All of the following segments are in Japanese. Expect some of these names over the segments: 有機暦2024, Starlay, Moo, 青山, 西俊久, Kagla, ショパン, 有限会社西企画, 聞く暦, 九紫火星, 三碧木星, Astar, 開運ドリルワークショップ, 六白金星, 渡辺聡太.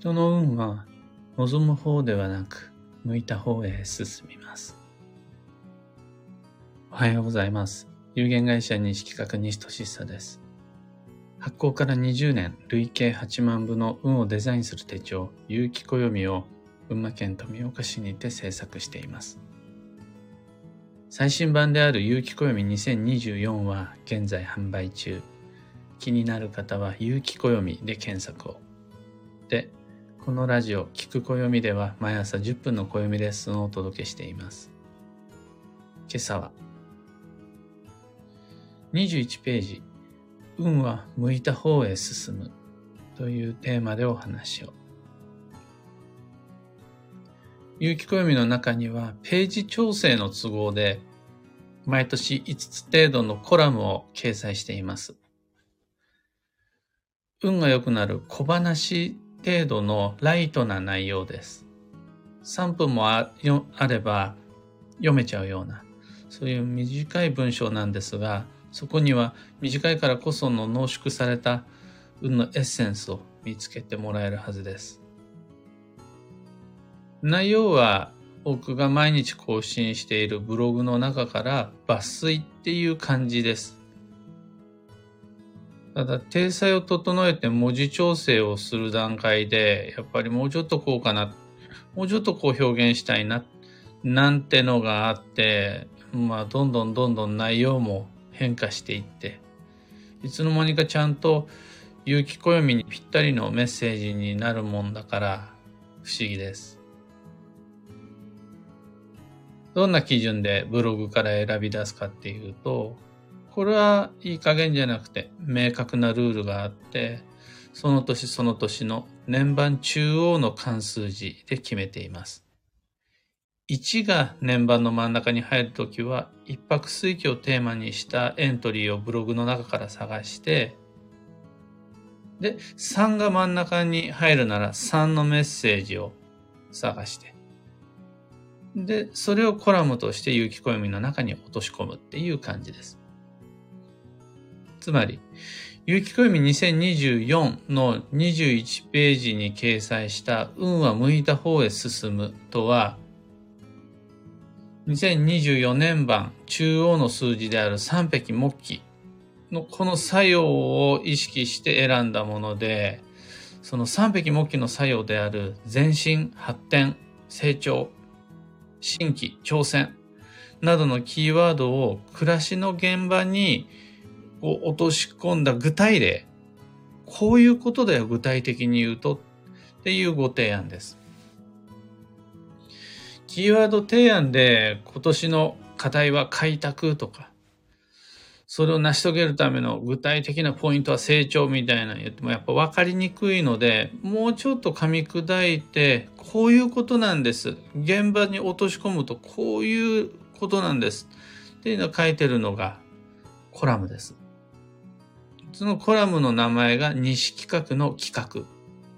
人の運は望む方ではなく、向いた方へ進みます。おはようございます。有限会社西企画西俊久です。発行から20年、累計8万部の運をデザインする手帳、有機暦を群馬県富岡市にて制作しています。最新版である有機暦2024は現在販売中。気になる方は有機暦で検索を。で、このラジオ、聞く暦では毎朝10分の暦レッスンをお届けしています。今朝は、21ページ、運は向いた方へ進むというテーマでお話を。有機暦の中にはページ調整の都合で毎年5つ程度のコラムを掲載しています。運が良くなる小話程度のライトな内容です。3分もあれば読めちゃうような、そういう短い文章なんですが、そこには短いからこその濃縮された運のエッセンスを見つけてもらえるはずです。内容は僕が毎日更新しているブログの中から抜粋っていう感じです。ただ、体裁を整えて文字調整をする段階で、やっぱりもうちょっとこうかな、もうちょっとこう表現したいな、なんてのがあって、どんどん内容も変化していって、いつの間にかちゃんと有機暦にぴったりのメッセージになるもんだから不思議です。どんな基準でブログから選び出すかっていうと、これはいい加減じゃなくて明確なルールがあって、その年その年の年番中央の漢数字で決めています。1が年番の真ん中に入るときは、一泊水気をテーマにしたエントリーをブログの中から探して、で、3が真ん中に入るなら3のメッセージを探して、で、それをコラムとして有機暦の中に落とし込むっていう感じです。つまり、有機暦2024の21ページに掲載した運は向いた方へ進むとは、2024年版中央の数字である三碧木忌のこの作用を意識して選んだもので、その三碧木忌の作用である前進、発展、成長、新規、挑戦などのキーワードを暮らしの現場に落とし込んだ具体例、こういうことだよ具体的に言うとっていうご提案です。キーワード提案で今年の課題は開拓とか、それを成し遂げるための具体的なポイントは成長みたいなの言ってもやっぱ分かりにくいので、もうちょっと噛み砕いてこういうことなんです。現場に落とし込むとこういうことなんです。っていうのを書いてるのがコラムです。そのコラムの名前が西企画の企画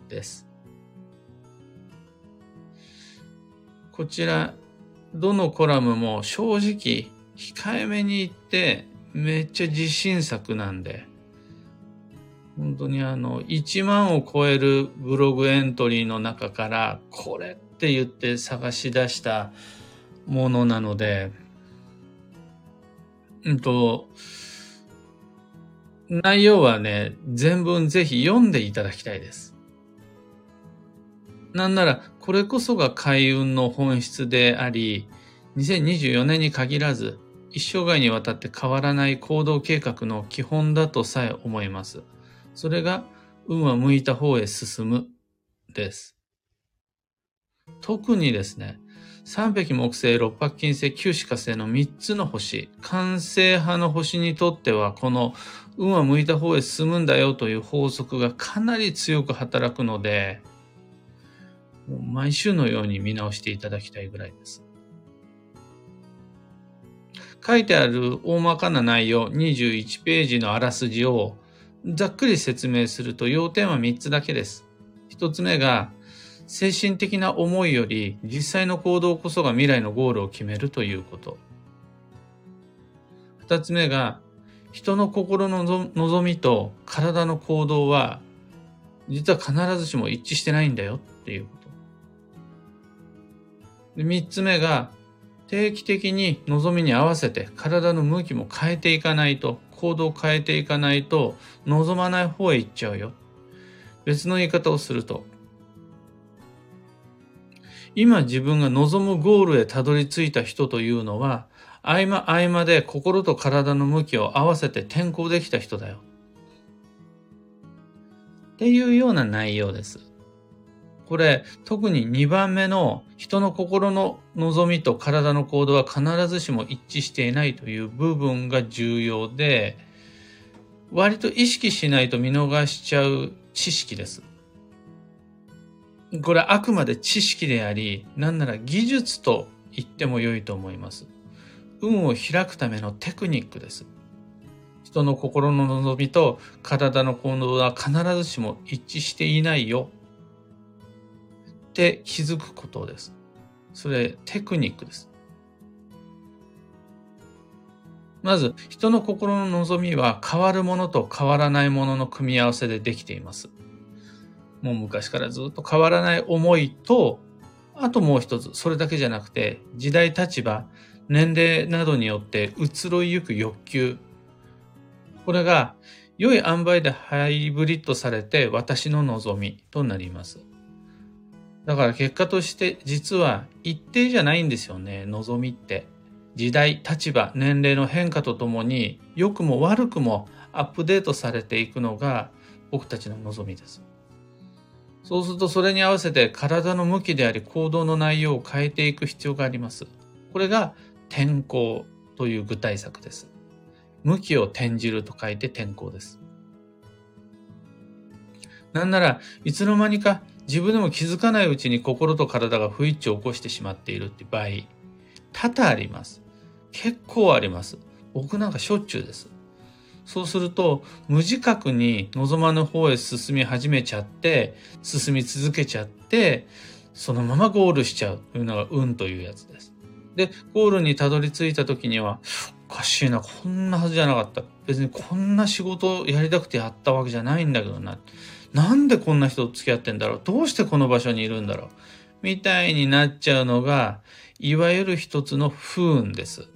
です。こちら、どのコラムも正直、控えめに言って、めっちゃ自信作なんで、本当に1万を超えるブログエントリーの中から、これって言って探し出したものなので、内容はね、全文ぜひ読んでいただきたいです。なんなら、これこそが開運の本質であり、2024年に限らず、一生涯にわたって変わらない行動計画の基本だとさえ思います。それが、運は向いた方へ進む、です。特にですね、三碧木星、六白金星、九紫火星の3つの星、完成派の星にとっては、この運は向いた方へ進むんだよという法則がかなり強く働くので、もう毎週のように見直していただきたいぐらいです。書いてある大まかな内容、21ページのあらすじをざっくり説明すると要点は3つだけです。1つ目が、精神的な思いより実際の行動こそが未来のゴールを決めるということ。2つ目が、人の心の望みと体の行動は実は必ずしも一致してないんだよっていうこと。3つ目が、定期的に望みに合わせて体の向きも変えていかないと、行動を変えていかないと望まない方へ行っちゃうよ。別の言い方をすると、今自分が望むゴールへたどり着いた人というのは、合間合間で心と体の向きを合わせて転向できた人だよ。っていうような内容です。これ、特に2番目の人の心の望みと体の行動は必ずしも一致していないという部分が重要で、割と意識しないと見逃しちゃう知識です。これはあくまで知識であり、なんなら技術と言っても良いと思います。運を開くためのテクニックです。人の心の望みと体の行動は必ずしも一致していないよって気づくことです。それテクニックです。まず人の心の望みは変わるものと変わらないものの組み合わせでできています。もう昔からずっと変わらない思いと、あともう一つ、それだけじゃなくて時代、立場、年齢などによって移ろいゆく欲求、これが良い塩梅でハイブリッドされて私の望みとなります。だから結果として実は一定じゃないんですよね、望みって。時代、立場、年齢の変化とともに良くも悪くもアップデートされていくのが僕たちの望みです。そうするとそれに合わせて体の向きであり行動の内容を変えていく必要があります。これが転向という具体策です。向きを転じると書いて転向です。なんならいつの間にか自分でも気づかないうちに心と体が不一致を起こしてしまっているって場合、多々あります。結構あります。僕なんかしょっちゅうです。そうすると無自覚に望まぬ方へ進み始めちゃって、進み続けちゃって、そのままゴールしちゃうというのが運というやつです。で、ゴールにたどり着いた時には、おかしいな、こんなはずじゃなかった。別にこんな仕事をやりたくてやったわけじゃないんだけどな。なんでこんな人と付き合ってんだろう。どうしてこの場所にいるんだろう。みたいになっちゃうのが、いわゆる一つの不運です。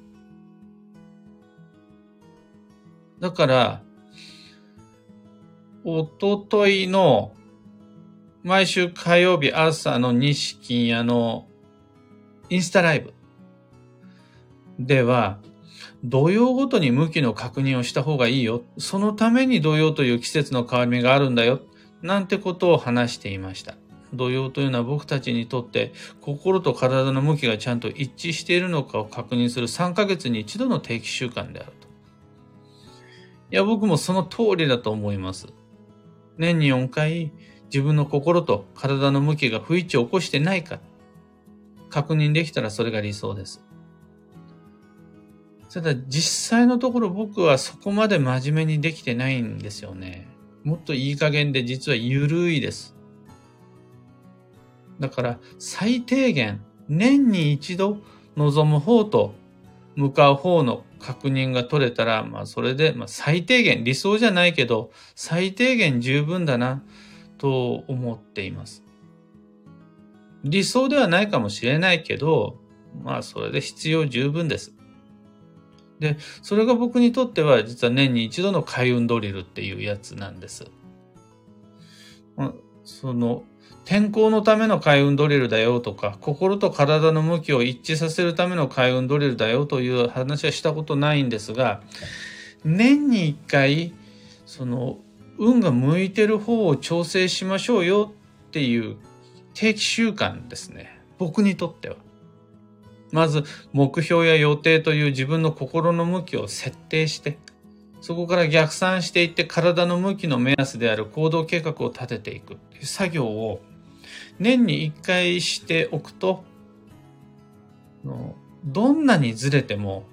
だから、おとといの、毎週火曜日朝の西金屋のインスタライブでは、土曜ごとに向きの確認をした方がいいよ。そのために土曜という季節の変わり目があるんだよ。なんてことを話していました。土曜というのは僕たちにとって心と体の向きがちゃんと一致しているのかを確認する3ヶ月に一度の定期習慣であると。いや、僕もその通りだと思います。年に4回自分の心と体の向きが不一致を起こしてないか確認できたらそれが理想です。ただ実際のところ僕はそこまで真面目にできてないんですよね。もっといい加減で実は緩いです。だから最低限年に一度望む方と向かう方の確認が取れたら、それで最低限理想じゃないけど最低限十分だなと思っています。理想ではないかもしれないけど、それで必要十分です。で、それが僕にとっては実は年に一度の開運ドリルっていうやつなんです。その、転向のための開運ドリルだよとか、心と体の向きを一致させるための開運ドリルだよという話はしたことないんですが、年に一回、運が向いてる方を調整しましょうよっていう定期習慣ですね。僕にとっては。まず目標や予定という自分の心の向きを設定して、そこから逆算していって体の向きの目安である行動計画を立てていくという作業を年に1回しておくと、どんなにずれても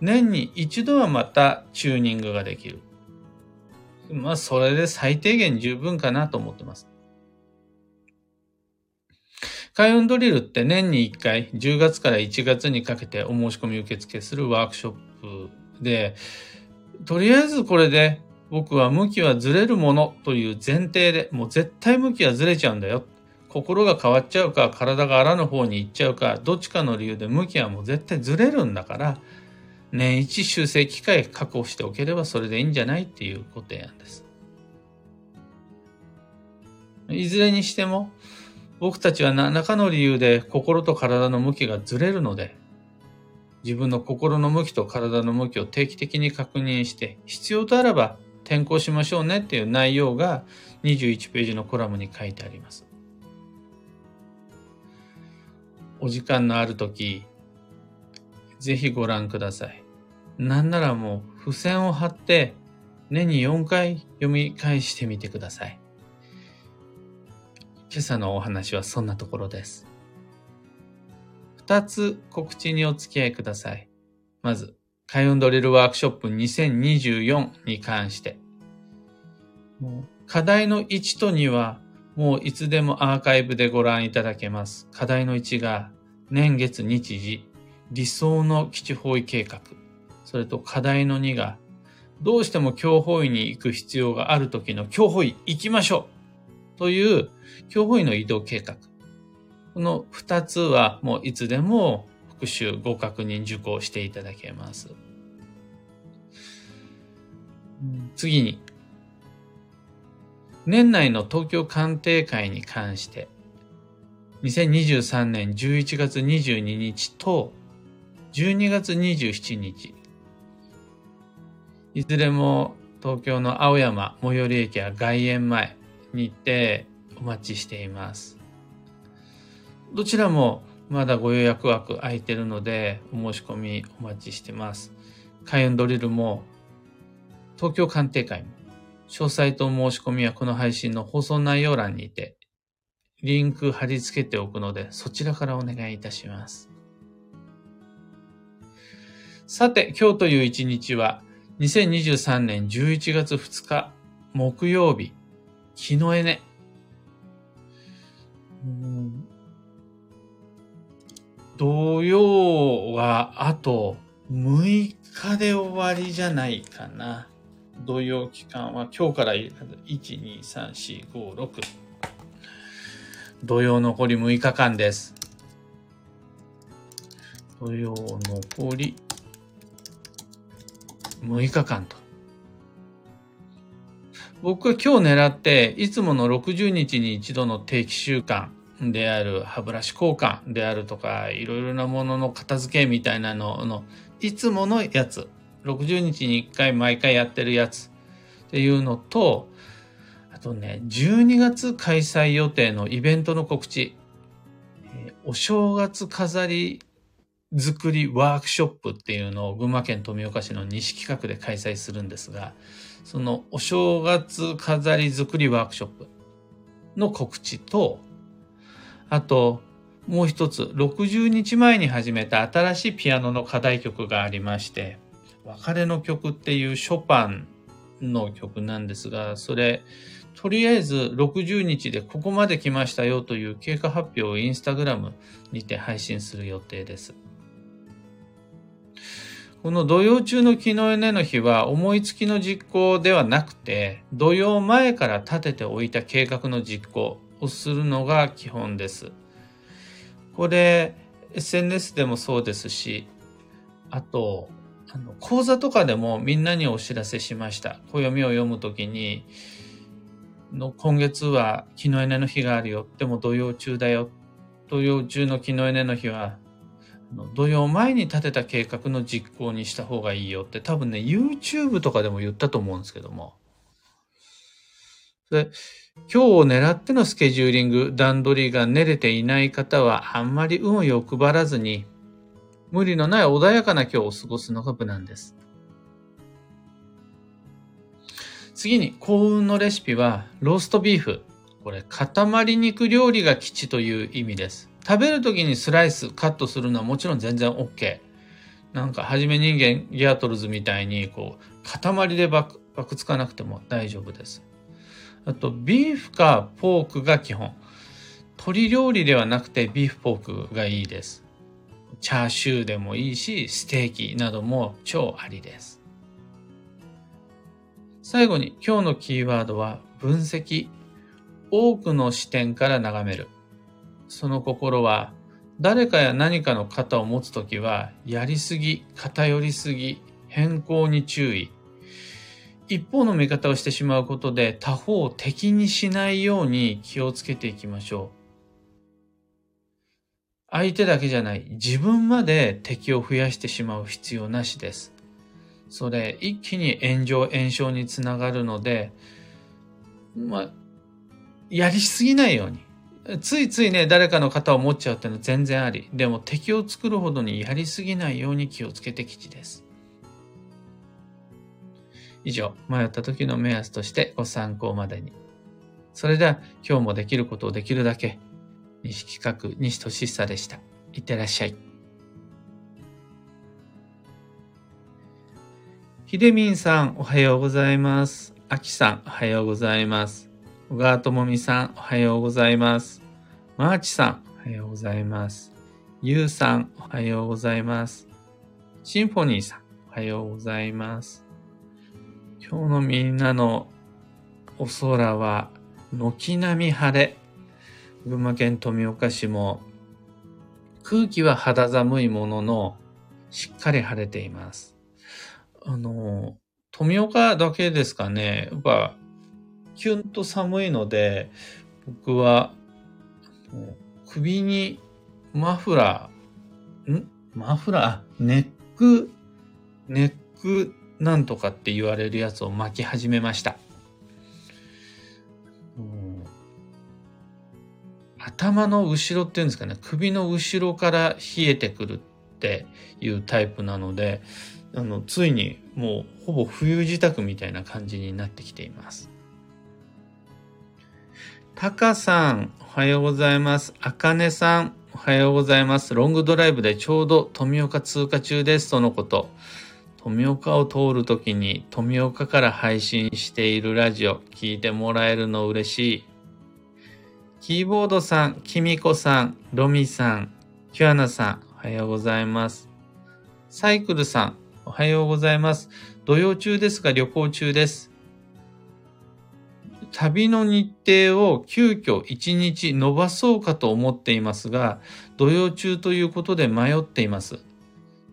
年に一度はまたチューニングができる。それで最低限十分かなと思ってます。開運ドリルって年に1回10月から1月にかけてお申し込み受付するワークショップで、とりあえずこれで僕は向きはずれるものという前提で、もう絶対向きはずれちゃうんだよ。心が変わっちゃうか、体があらぬ方に行っちゃうか、どっちかの理由で向きはもう絶対ずれるんだから、年一修正機会確保しておければそれでいいんじゃないっていうご提案です。いずれにしても、僕たちは何らかの理由で心と体の向きがずれるので、自分の心の向きと体の向きを定期的に確認して、必要とあれば転校しましょうねっていう内容が21ページのコラムに書いてあります。お時間のあるとき、ぜひご覧ください。なんならもう付箋を貼って年に4回読み返してみてください。今朝のお話はそんなところです。2つ告知にお付き合いください。まず、開運ドリルワークショップ2024に関して。もう課題の1と2はもういつでもアーカイブでご覧いただけます。課題の1が年月日時、理想の基地方位計画。それと課題の2がどうしても強方位に行く必要がある時の強方位行きましょうという強方位の移動計画。この2つはもういつでも復習ご確認受講していただけます。次に、年内の東京鑑定会に関して、2023年11月22日と12月27日、いずれも東京の青山最寄り駅や外苑前にてお待ちしています。どちらもまだご予約枠空いてるのでお申し込みお待ちしてます。開運ドリルも東京鑑定会も詳細と申し込みはこの配信の放送内容欄にてリンク貼り付けておくのでそちらからお願いいたします。さて今日という一日は2023年11月2日木曜日木のエネ。土曜はあと6日で終わりじゃないかな。土曜期間は今日から 1,2,3,4,5,6 土曜残り6日間です。土曜残り6日間と僕は今日狙っていつもの60日に一度の定期習慣である歯ブラシ交換であるとかいろいろなものの片付けみたいなのいつものやつ60日に1回毎回やってるやつっていうのとあとね12月開催予定のイベントの告知、お正月飾り作りワークショップっていうのを群馬県富岡市の西企画で開催するんですがそのお正月飾り作りワークショップの告知とあと、もう一つ、60日前に始めた新しいピアノの課題曲がありまして、別れの曲っていうショパンの曲なんですが、それ、とりあえず60日でここまで来ましたよという経過発表をインスタグラムにて配信する予定です。この土曜中の昨日の日は思いつきの実行ではなくて、土曜前から立てておいた計画の実行、をするのが基本です。これ SNS でもそうですし、あと講座とかでもみんなにお知らせしました。暦を読むときに今月は木の稲の日があるよ。でも土曜中だよ。土曜中の木の稲の日は土曜前に立てた計画の実行にした方がいいよって多分ね YouTube とかでも言ったと思うんですけども。で今日を狙ってのスケジューリング、段取りが練れていない方はあんまり運を欲張らずに、無理のない穏やかな今日を過ごすのが無難です。次に幸運のレシピはローストビーフ。これ塊肉料理が吉という意味です。食べるときにスライス、カットするのはもちろん全然 OK。なんかはじめ人間ギャートルズみたいにこう塊でバクつかなくても大丈夫です。あと、ビーフかポークが基本。鶏料理ではなくてビーフポークがいいです。チャーシューでもいいし、ステーキなども超ありです。最後に今日のキーワードは分析。多くの視点から眺める。その心は、誰かや何かの肩を持つときは、やりすぎ、偏りすぎ、偏向に注意。一方の見方をしてしまうことで、他方を敵にしないように気をつけていきましょう。相手だけじゃない、自分まで敵を増やしてしまう必要なしです。それ、一気に炎上につながるので、やりすぎないように。ついついね、誰かの肩を持っちゃうっていうのは全然あり。でも敵を作るほどにやりすぎないように気をつけて基地です。以上、迷った時の目安としてご参考までに。それでは、今日もできることをできるだけ。西企画、西俊久でした。いってらっしゃい。ひでみんさん、おはようございます。あきさん、おはようございます。小川ともみさん、おはようございます。マーチさん、おはようございます。ゆうさん、おはようございます。シンフォニーさん、おはようございます。今日のみんなのお空は軒並み晴れ。群馬県富岡市も空気は肌寒いもののしっかり晴れています。富岡だけですかね。やっぱキュンと寒いので僕は首にネックなんとかって言われるやつを巻き始めました。頭の後ろっていうんですかね、首の後ろから冷えてくるっていうタイプなので、ついにもうほぼ冬支度みたいな感じになってきています。タカさん、おはようございます。あかねさん、おはようございます。ロングドライブでちょうど富岡通過中ですとのこと。富岡を通るときに富岡から配信しているラジオ、聞いてもらえるの嬉しい。キーボードさん、キミコさん、ロミさん、キュアナさん、おはようございます。サイクルさん、おはようございます。土曜中ですが旅行中です。旅の日程を急遽1日延ばそうかと思っていますが、土曜中ということで迷っています。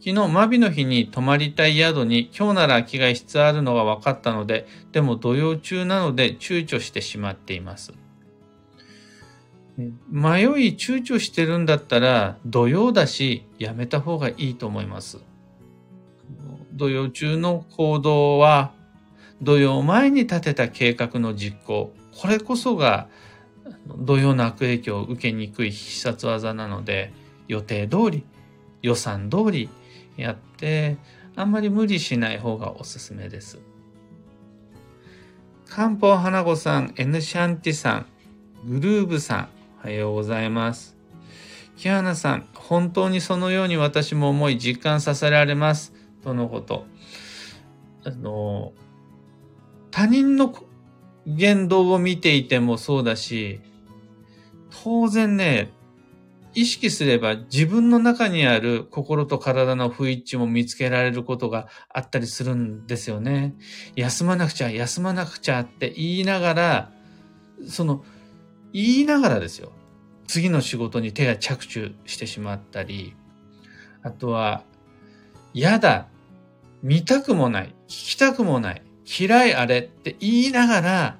昨日、マビの日に泊まりたい宿に今日なら空きが必要あるのが分かったので、でも土曜中なので躊躇してしまっています。迷い躊躇してるんだったら土曜だしやめた方がいいと思います。土曜中の行動は土曜前に立てた計画の実行、これこそが土曜の悪影響を受けにくい必殺技なので、予定通り予算通りやって、あんまり無理しない方がおすすめです。漢方花子さん、 N シャンティさん、グルーブさん、おはようございます。キアナさん、本当にそのように私も思い実感させられます。とのこと。他人の言動を見ていてもそうだし、当然ね、意識すれば自分の中にある心と体の不一致も見つけられることがあったりするんですよね。休まなくちゃって言いながら、ですよ。次の仕事に手が着手してしまったり、あとは、やだ、見たくもない、聞きたくもない、嫌いあれって言いながら、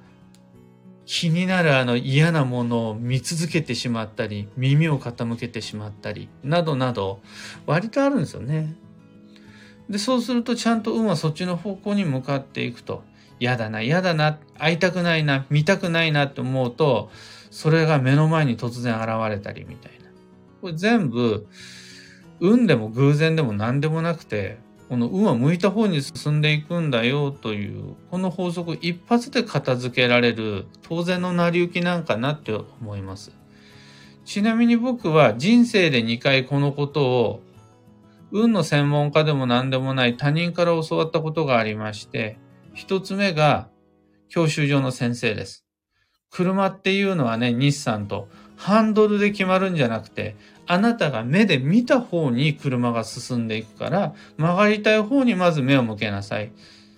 気になる嫌なものを見続けてしまったり、耳を傾けてしまったり、などなど、割とあるんですよね。で、そうするとちゃんと運はそっちの方向に向かっていくと。やだな、会いたくないな、見たくないなって思うと、それが目の前に突然現れたりみたいな。これ全部、運でも偶然でも何でもなくて、この運は向いた方に進んでいくんだよという、この法則一発で片付けられる、当然の成り行きなんかなって思います。ちなみに僕は人生で2回このことを、運の専門家でも何でもない他人から教わったことがありまして、一つ目が教習所の先生です。車っていうのはね、日産とハンドルで決まるんじゃなくて、あなたが目で見た方に車が進んでいくから、曲がりたい方にまず目を向けなさい。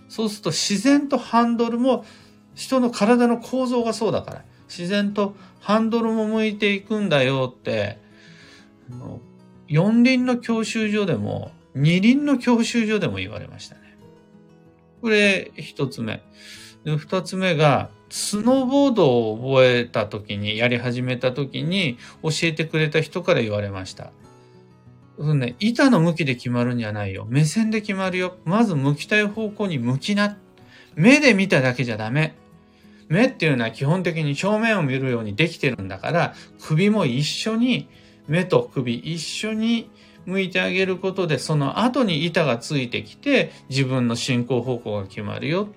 そうすると自然とハンドルも、人の体の構造がそうだから自然とハンドルも向いていくんだよって、四輪の教習所でも二輪の教習所でも言われましたね。これ一つ目。二つ目が、スノーボードを覚えた時に、やり始めた時に教えてくれた人から言われました。板の向きで決まるんじゃないよ、目線で決まるよ、まず向きたい方向に向きな、目で見ただけじゃダメ、目っていうのは基本的に正面を見るようにできてるんだから、首も一緒に、目と首一緒に向いてあげることで、その後に板がついてきて自分の進行方向が決まるよ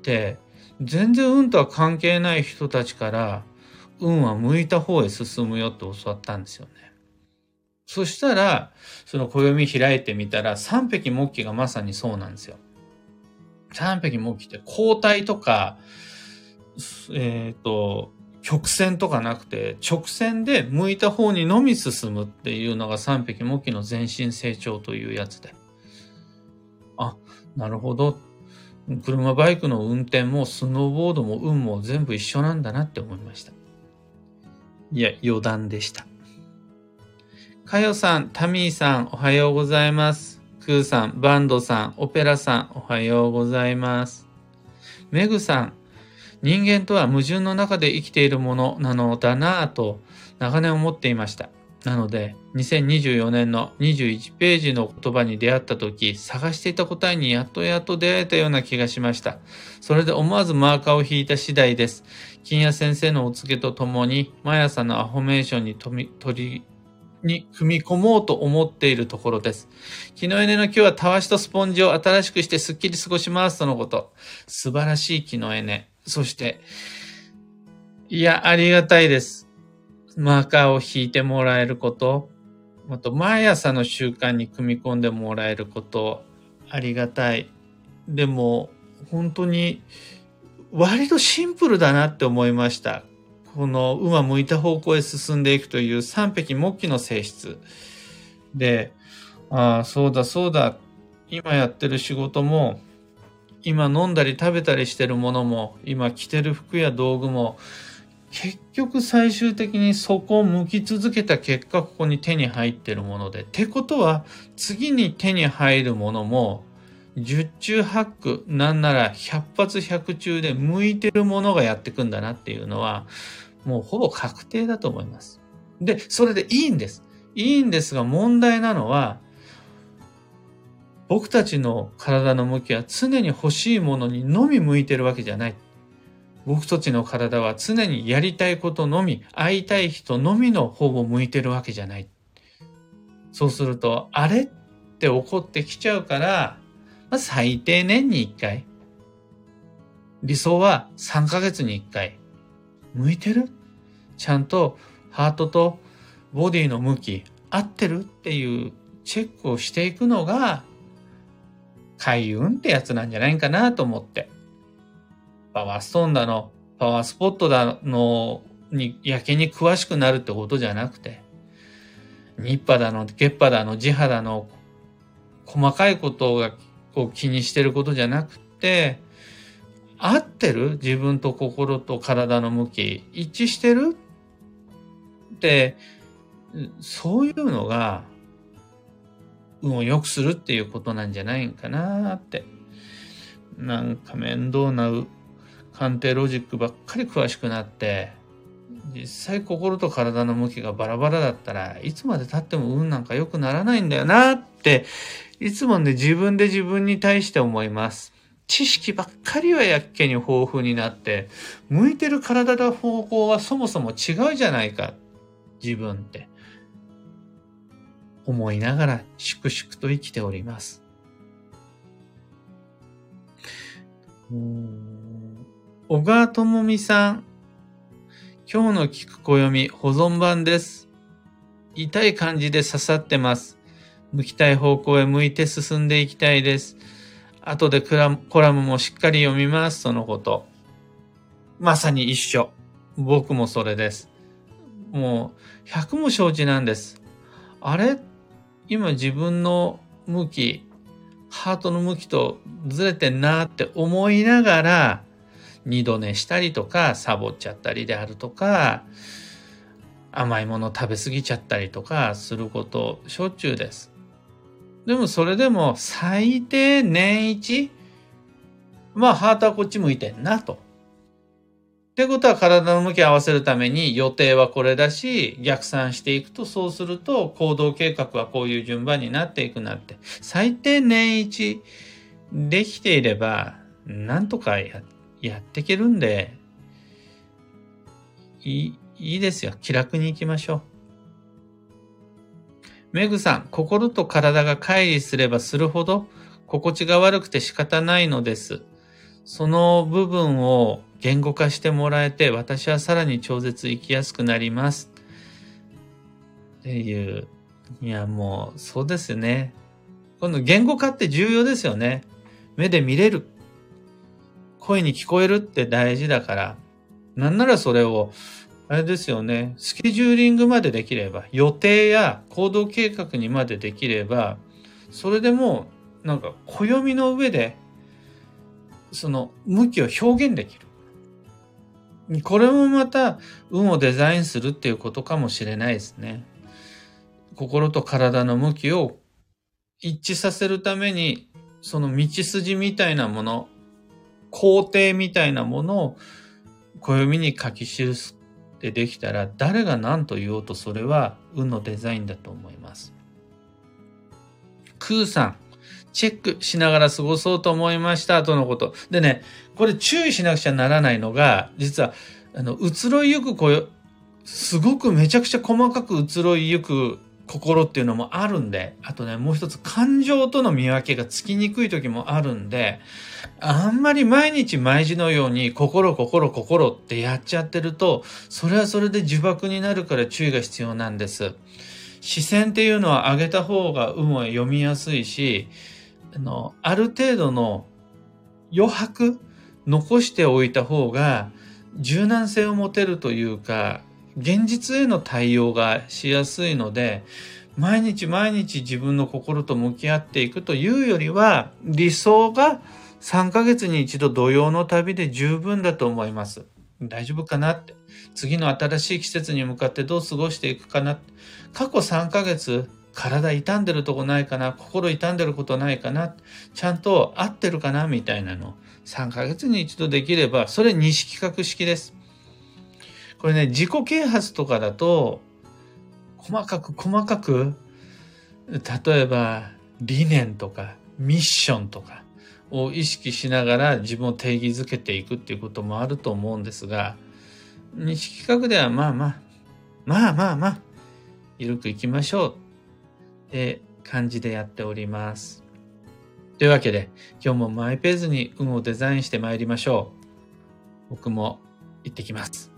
って、全然運とは関係ない人たちから、運は向いた方へ進むよって教わったんですよね。そしたらその暦開いてみたら、三匹木器がまさにそうなんですよ。三匹木器って交代とか曲線とかなくて、直線で向いた方にのみ進むっていうのが三匹木器の前進成長というやつで、あ、なるほど、車バイクの運転もスノーボードも運も全部一緒なんだなって思いました。いや、余談でした。かよさん、タミーさん、おはようございます。クーさん、バンドさん、オペラさん、おはようございます。メグさん、人間とは矛盾の中で生きているものなのだなぁと長年思っていました。なので2024年の21ページの言葉に出会った時、探していた答えにやっと出会えたような気がしました。それで思わずマーカーを引いた次第です。金谷先生のお告げとともに、毎朝のアフォメーションに組み込もうと思っているところです。気のエネの今日はたわしとスポンジを新しくしてすっきり過ごしますとのこと。素晴らしい気のエネ、そしていや、ありがたいです。マーカーを引いてもらえること、あと毎朝の習慣に組み込んでもらえること、ありがたい。でも本当に割とシンプルだなって思いました。この運は向いた方向へ進んでいくという三匹木器の性質。で、ああ、そうだそうだ、今やってる仕事も、今飲んだり食べたりしてるものも、今着てる服や道具も、結局最終的にそこを向き続けた結果、ここに手に入ってるもので。ってことは、次に手に入るものも、10中8苦、なんなら100発100中で向いてるものがやってくんだなっていうのは、もうほぼ確定だと思います。で、それでいいんです。いいんですが、問題なのは、僕たちの体の向きは常に欲しいものにのみ向いてるわけじゃない。僕たちの体は常にやりたいことのみ、会いたい人のみの方を向いてるわけじゃない。そうすると、あれって起こってきちゃうから、最低年に1回。理想は3ヶ月に1回。向いてる？ちゃんとハートとボディの向き、合ってる？っていうチェックをしていくのが、開運ってやつなんじゃないかなと思って。パワーストーンだの、パワースポットだのにやけに詳しくなるってことじゃなくて、日波だの、月波だの、地波だの、細かいことを気にしてることじゃなくて、合ってる？自分と心と体の向き、一致してる？って、そういうのが、運を良くするっていうことなんじゃないかなって。なんか面倒な鑑定ロジックばっかり詳しくなって、実際心と体の向きがバラバラだったら、いつまで経っても運なんか良くならないんだよなって、いつもね、自分で自分に対して思います。知識ばっかりはやっけに豊富になって、向いてる体の方向はそもそも違うじゃないか、自分って。思いながら、粛々と生きております。小川智美さん、今日の聞く暦保存版です。痛い感じで刺さってます。向きたい方向へ向いて進んでいきたいです。後でコラムもしっかり読みますとのこと。まさに一緒。僕もそれです。もう100も承知なんです。あれ、今自分の向きハートの向きとずれてんなって思いながら二度寝したりとか、サボっちゃったりであるとか、甘いもの食べ過ぎちゃったりとかすることしょっちゅうです。でもそれでも最低年一、ハートはこっち向いてんなと。ってことは体の向きを合わせるために予定はこれだし、逆算していくと、そうすると行動計画はこういう順番になっていくなって、最低年一できていればなんとかやっていけるんで、いいですよ。気楽にいきましょう。メグさん、心と体が乖離すればするほど心地が悪くて仕方ないのです。その部分を言語化してもらえて、私はさらに超絶生きやすくなります。っていう。いや、もう、そうですね。この言語化って重要ですよね。目で見れる。声に聞こえるって大事だから。なんならそれを、あれですよね。スケジューリングまでできれば、予定や行動計画にまでできれば、それでもう、なんか、暦の上で、その向きを表現できる。これもまた運をデザインするっていうことかもしれないですね。心と体の向きを一致させるために、その道筋みたいなもの、工程みたいなものを暦に書き記すってできたら、誰が何と言おうとそれは運のデザインだと思います。クーさん、チェックしながら過ごそうと思いましたとのこと。でね、これ注意しなくちゃならないのが、実は、移ろいゆくすごくめちゃくちゃ細かく移ろいゆく心っていうのもあるんで、あとね、もう一つ感情との見分けがつきにくい時もあるんで、あんまり毎日毎時のように心ってやっちゃってると、それはそれで呪縛になるから注意が必要なんです。視線っていうのは上げた方が運は読みやすいし、ある程度の余白残しておいた方が柔軟性を持てるというか、現実への対応がしやすいので、毎日毎日自分の心と向き合っていくというよりは、理想が3ヶ月に一度土曜の旅で十分だと思います。大丈夫かなって。次の新しい季節に向かってどう過ごしていくかな。過去3ヶ月、体痛んでるとこないかな、心痛んでることないかな、ちゃんと合ってるかなみたいなの3ヶ月に一度できれば、それ2企画式です。これね、自己啓発とかだと細かく例えば理念とかミッションとかを意識しながら自分を定義づけていくっていうこともあると思うんですが、2企画ではまあ緩くいきましょうって感じでやっております。というわけで、今日もマイペースに運をデザインしてまいりましょう。僕も行ってきます。